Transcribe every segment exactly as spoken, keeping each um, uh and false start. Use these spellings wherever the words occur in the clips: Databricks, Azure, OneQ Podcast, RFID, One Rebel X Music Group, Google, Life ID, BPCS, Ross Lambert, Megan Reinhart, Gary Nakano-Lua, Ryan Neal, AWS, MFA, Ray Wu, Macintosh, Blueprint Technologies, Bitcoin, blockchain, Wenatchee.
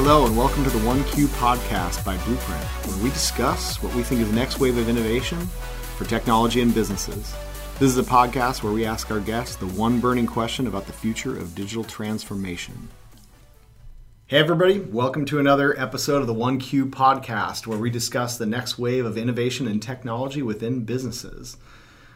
Hello and welcome to the OneQ Podcast by Blueprint, where we discuss what we think is the next wave of innovation for technology and businesses. This is a podcast where we ask our guests the one burning question about the future of digital transformation. Hey everybody, welcome to another episode of the OneQ Podcast, where we discuss the next wave of innovation and technology within businesses.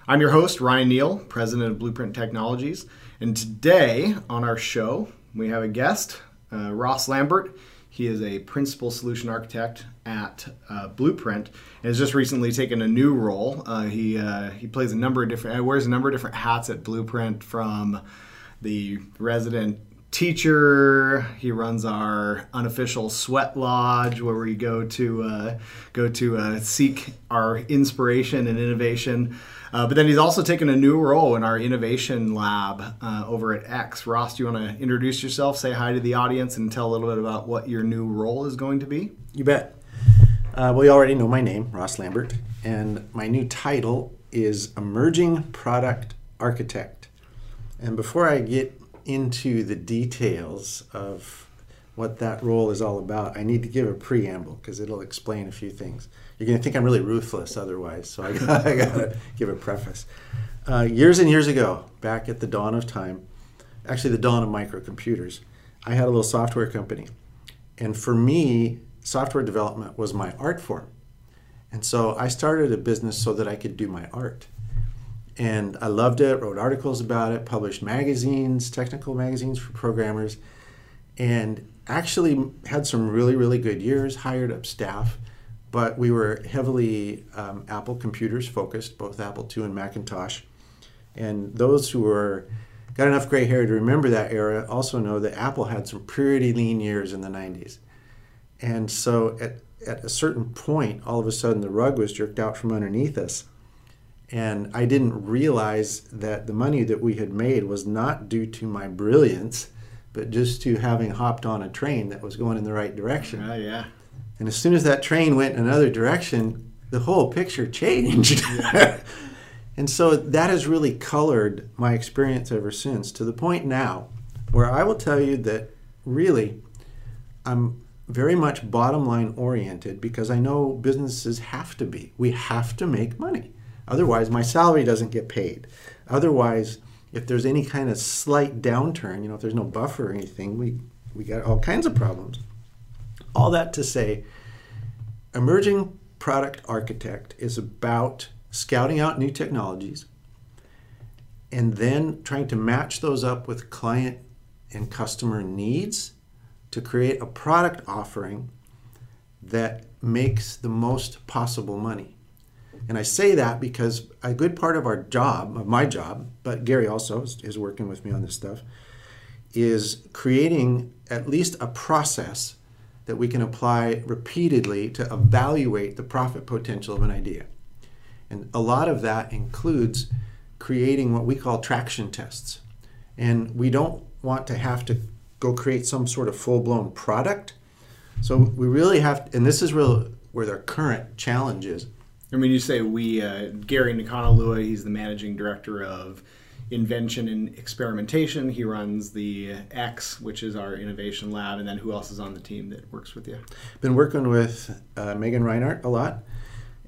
I'm your host, Ryan Neal, president of Blueprint Technologies, and today on our show, we have a guest, uh, Ross Lambert. He is a principal solution architect at uh, Blueprint and has just recently taken a new role. Uh, he uh, he plays a number of different, wears a number of different hats at Blueprint, from the resident teacher. He runs our unofficial sweat lodge where we go to uh, go to uh, seek our inspiration and innovation. Uh, but then he's also taken a new role in our innovation lab uh, over at X. Ross, do you want to introduce yourself, say hi to the audience, and tell a little bit about what your new role is going to be? You bet. Uh, well, you already know my name, Ross Lambert, and my new title is Emerging Product Architect. And before I get into the details of what that role is all about, I need to give a preamble because it'll explain a few things. You're going to think I'm really ruthless otherwise, so I got, I got to give a preface. Uh, years and years ago, back at the dawn of time, actually the dawn of microcomputers, I had a little software company. And for me, software development was my art form. And so I started a business so that I could do my art. And I loved it, wrote articles about it, published magazines, technical magazines for programmers, and actually had some really, really good years, hired up staff, but we were heavily um, Apple computers focused, both Apple two and Macintosh. And those who were got enough gray hair to remember that era also know that Apple had some pretty lean years in the nineties. And so at, at a certain point, all of a sudden the rug was jerked out from underneath us. And I didn't realize that the money that we had made was not due to my brilliance, but just to having hopped on a train that was going in the right direction. Oh, yeah. And as soon as that train went in another direction, the whole picture changed. Yeah. And so that has really colored my experience ever since, to the point now where I will tell you that really I'm very much bottom line oriented, because I know businesses have to be. We have to make money. Otherwise, my salary doesn't get paid. Otherwise, if there's any kind of slight downturn, you know, if there's no buffer or anything, we, we got all kinds of problems. All that to say, Emerging Product Architect is about scouting out new technologies and then trying to match those up with client and customer needs to create a product offering that makes the most possible money. And I say that because a good part of our job, of my job, but Gary also is, is working with me on this stuff, is creating at least a process that we can apply repeatedly to evaluate the profit potential of an idea. And a lot of that includes creating what we call traction tests. And we don't want to have to go create some sort of full-blown product. So we really have, and this is real where their current challenge is. I mean, you say we, uh, Gary Nakano-Lua, he's the managing director of invention and experimentation. He runs the X, which is our innovation lab. And then who else is on the team that works with you? Been working with uh, Megan Reinhart a lot.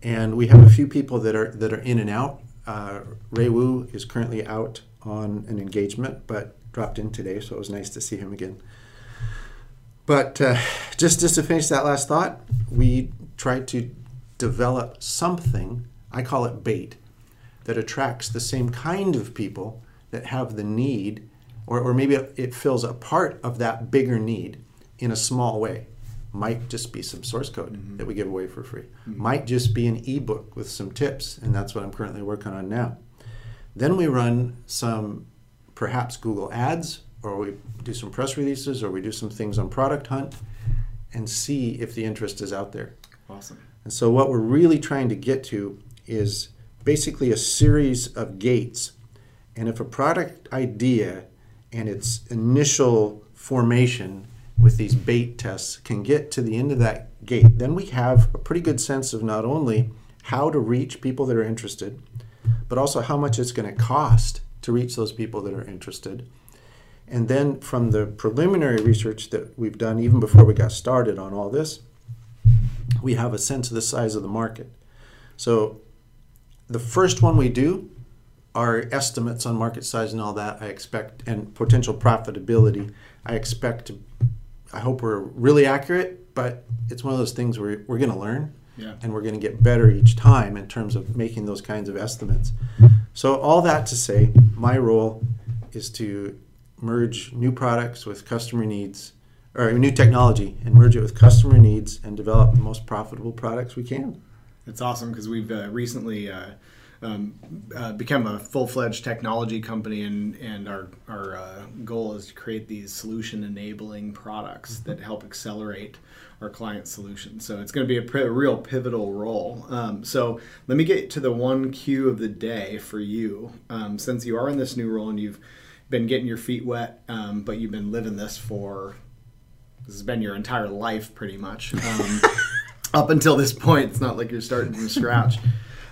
And we have a few people that are that are in and out. Uh, Ray Wu is currently out on an engagement, but dropped in today. So it was nice to see him again. But uh, just, just to finish that last thought, we tried to develop something, I call it bait, that attracts the same kind of people that have the need, or, or maybe it fills a part of that bigger need in a small way. Might just be some source code mm-hmm. that we give away for free. Mm-hmm. Might just be an ebook with some tips, and that's what I'm currently working on now. Then we run some, perhaps Google ads, or we do some press releases, or we do some things on Product Hunt, and see if the interest is out there. Awesome. And so what we're really trying to get to is basically a series of gates. And if a product idea and its initial formation with these bait tests can get to the end of that gate, then we have a pretty good sense of not only how to reach people that are interested, but also how much it's going to cost to reach those people that are interested. And then from the preliminary research that we've done, even before we got started on all this, we have a sense of the size of the market. So the first one we do are estimates on market size and all that. I expect, and potential profitability. I expect, I hope we're really accurate, but it's one of those things where we're going to learn, yeah. and we're going to get better each time in terms of making those kinds of estimates. So all that to say, my role is to merge new products with customer needs, or new technology, and merge it with customer needs and develop the most profitable products we can. It's awesome because we've uh, recently uh, um, uh, become a full-fledged technology company, and, and our, our uh, goal is to create these solution-enabling products that help accelerate our client solutions. So it's going to be a p- real pivotal role. Um, so let me get to the one Q of the day for you. Um, since you are in this new role and you've been getting your feet wet, um, but you've been living this for, this has been your entire life pretty much. Um, up until this point, it's not like you're starting from scratch.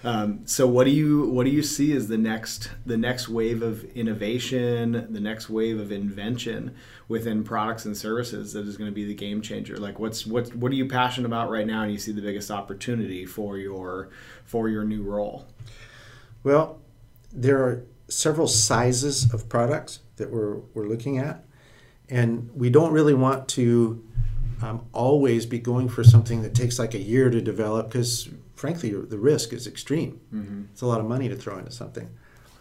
Um, so what do you what do you see as the next the next wave of innovation, the next wave of invention within products and services that is going to be the game changer? Like what's what what are you passionate about right now, and you see the biggest opportunity for your for your new role? Well, there are several sizes of products that we're we're looking at, and we don't really want to um, always be going for something that takes like a year to develop, because frankly the risk is extreme. Mm-hmm. It's a lot of money to throw into something,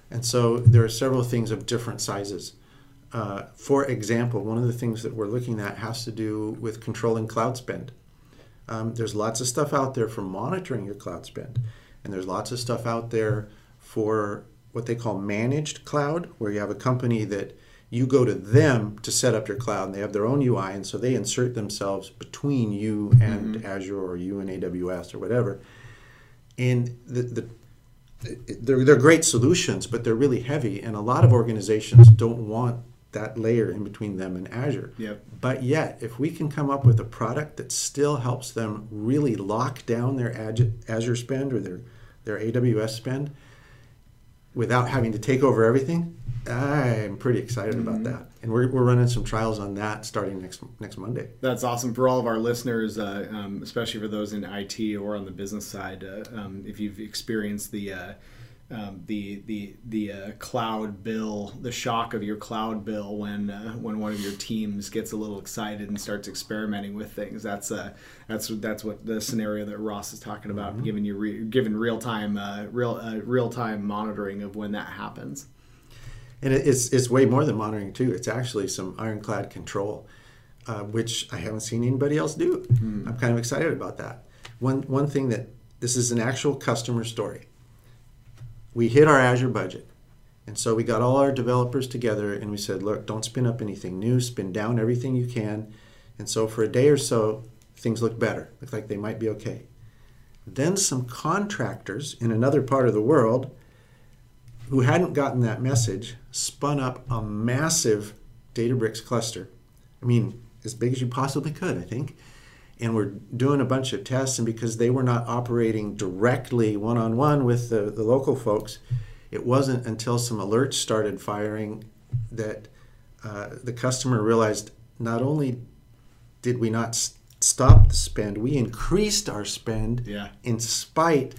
and so there are several things of different sizes. Uh, for example, one of the things that we're looking at has to do with controlling cloud spend. Um, there's lots of stuff out there for monitoring your cloud spend, and there's lots of stuff out there for what they call managed cloud, where you have a company that you go to them to set up your cloud, and they have their own U I, and so they insert themselves between you and mm-hmm. Azure, or you and A W S, or whatever. And the, the, they're, they're great solutions, but they're really heavy, and a lot of organizations don't want that layer in between them and Azure. Yep. But yet, if we can come up with a product that still helps them really lock down their Azure spend or their, their A W S spend, without having to take over everything, I'm pretty excited mm-hmm. about that. And we're we're running some trials on that starting next next Monday. That's awesome. For all of our listeners, uh, um, especially for those in I T or on the business side, uh, um, if you've experienced the uh, um, the the the uh, cloud bill, the shock of your cloud bill when uh, when one of your teams gets a little excited and starts experimenting with things, that's uh, that's that's what the scenario that Ross is talking about, mm-hmm. giving you re- giving real time uh, real uh, real time monitoring of when that happens. And it's it's way more than monitoring too. It's actually some ironclad control, uh, which I haven't seen anybody else do. Mm. I'm kind of excited about that. One one thing that, this is an actual customer story. We hit our Azure budget, and so we got all our developers together and we said, look, don't spin up anything new, spin down everything you can. And so for a day or so, things looked better, looked like they might be okay. Then some contractors in another part of the world who hadn't gotten that message spun up a massive Databricks cluster. I mean, as big as you possibly could, I think. And we're doing a bunch of tests, and because they were not operating directly one-on-one with the, the local folks, it wasn't until some alerts started firing that uh, the customer realized not only did we not s- stop the spend, we increased our spend yeah. in spite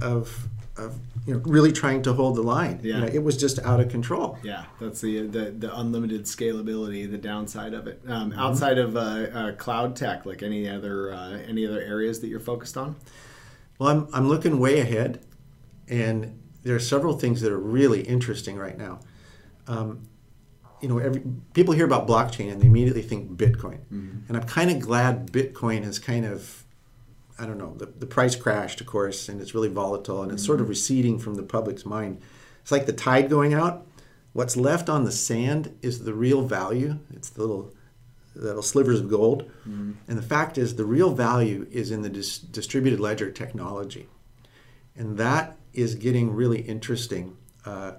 of of you know, really trying to hold the line. Yeah. You know, it was just out of control. Yeah, that's the the, the unlimited scalability, the downside of it. Um, mm-hmm. Outside of uh, uh, cloud tech, like any other uh, any other areas that you're focused on? Well, I'm I'm looking way ahead, and there are several things that are really interesting right now. Um, you know, every, people hear about blockchain and they immediately think Bitcoin, mm-hmm. and I'm kind of glad Bitcoin has kind of I don't know, the, the price crashed, of course, and it's really volatile, and it's sort of receding from the public's mind. It's like the tide going out. What's left on the sand is the real value. It's the little, the little slivers of gold. Mm-hmm. And the fact is the real value is in the dis- distributed ledger technology. And that is getting really interesting. Uh,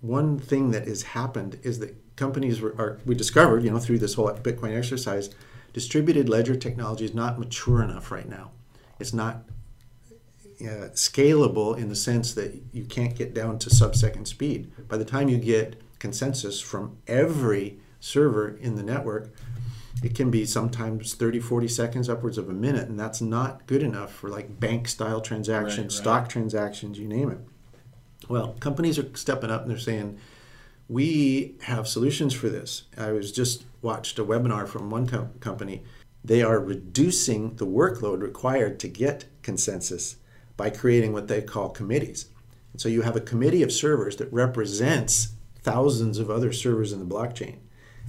one thing that has happened is that companies were, are, we discovered, you know, through this whole Bitcoin exercise, distributed ledger technology is not mature enough right now. It's not uh, scalable in the sense that you can't get down to sub-second speed. By the time you get consensus from every server in the network, it can be sometimes thirty, forty seconds, upwards of a minute, and that's not good enough for like bank style transactions, right, right. stock transactions, you name it. Well, companies are stepping up and they're saying, we have solutions for this. I was just watched a webinar from one co company. They are reducing the workload required to get consensus by creating what they call committees. And so you have a committee of servers that represents thousands of other servers in the blockchain.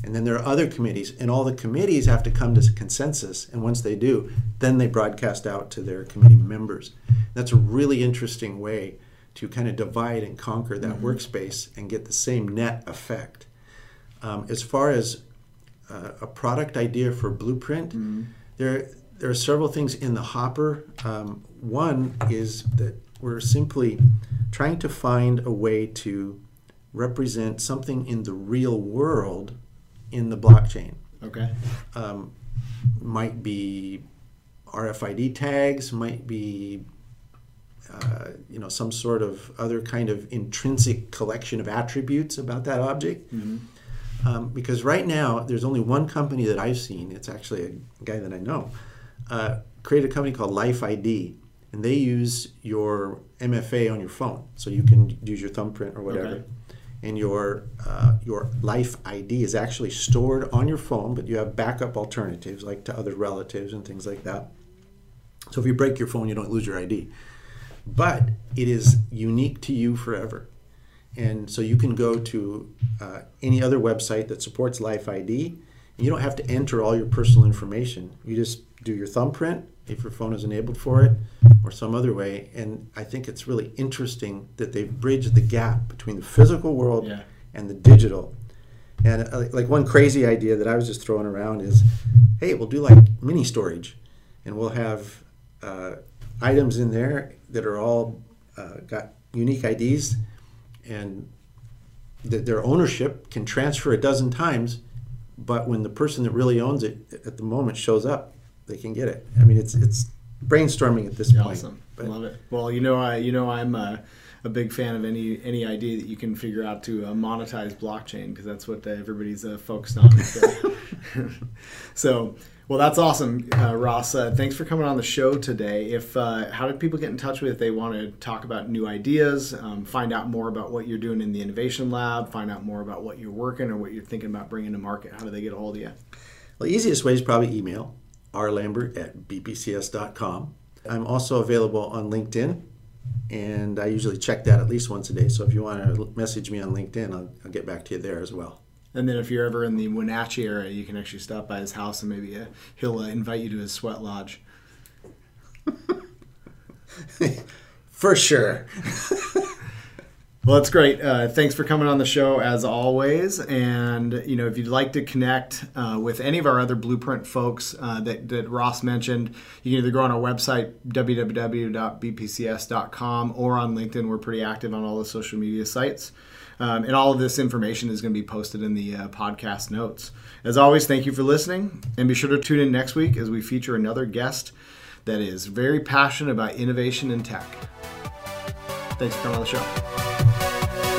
And then there are other committees, and all the committees have to come to consensus. And once they do, then they broadcast out to their committee members. That's a really interesting way to kind of divide and conquer that mm-hmm. workspace and get the same net effect. Um, as far as uh, a product idea for Blueprint, mm-hmm. there, there are several things in the hopper. Um, one is that we're simply trying to find a way to represent something in the real world in the blockchain. Okay. Um, might be R F I D tags, might be Uh, you know, some sort of other kind of intrinsic collection of attributes about that object. Mm-hmm. um, because right now, there's only one company that I've seen, it's actually a guy that I know, uh, created a company called Life I D, and they use your M F A on your phone, so you can use your thumbprint or whatever. Okay. And your, uh, your Life I D is actually stored on your phone, but you have backup alternatives, like to other relatives and things like that. So if you break your phone, you don't lose your I D. But it is unique to you forever. And so you can go to uh, any other website that supports Life I D, and you don't have to enter all your personal information. You just do your thumbprint, if your phone is enabled for it, or some other way. And I think it's really interesting that they've bridged the gap between the physical world yeah. and the digital. And uh, like one crazy idea that I was just throwing around is, hey, we'll do like mini storage, and we'll have uh, items in there that are all uh, got unique I Ds, and that their ownership can transfer a dozen times, but when the person that really owns it at the moment shows up, they can get it. I mean, it's it's brainstorming at this yeah, point. Awesome, but love it. Well, you know, I you know I'm a, a big fan of any any idea that you can figure out to uh, monetize blockchain, because that's what uh, everybody's uh, focused on. So. so Well, that's awesome, uh, Ross. Uh, thanks for coming on the show today. If uh, how did people get in touch with you if they want to talk about new ideas, um, find out more about what you're doing in the Innovation Lab, find out more about what you're working or what you're thinking about bringing to market? How do they get a hold of you? Well, the easiest way is probably email, r lambert at b p c s dot com. I'm also available on LinkedIn, and I usually check that at least once a day. So if you want to message me on LinkedIn, I'll, I'll get back to you there as well. And then if you're ever in the Wenatchee area, you can actually stop by his house, and maybe uh, he'll uh, invite you to his sweat lodge. For sure. Well, that's great. Uh, thanks for coming on the show, as always. And, you know, if you'd like to connect uh, with any of our other Blueprint folks uh, that, that Ross mentioned, you can either go on our website, w w w dot b p c s dot com, or on LinkedIn. We're pretty active on all the social media sites. Um, and all of this information is going to be posted in the uh, podcast notes. As always, thank you for listening, and be sure to tune in next week as we feature another guest that is very passionate about innovation and tech. Thanks for coming on the show.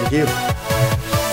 Thank you.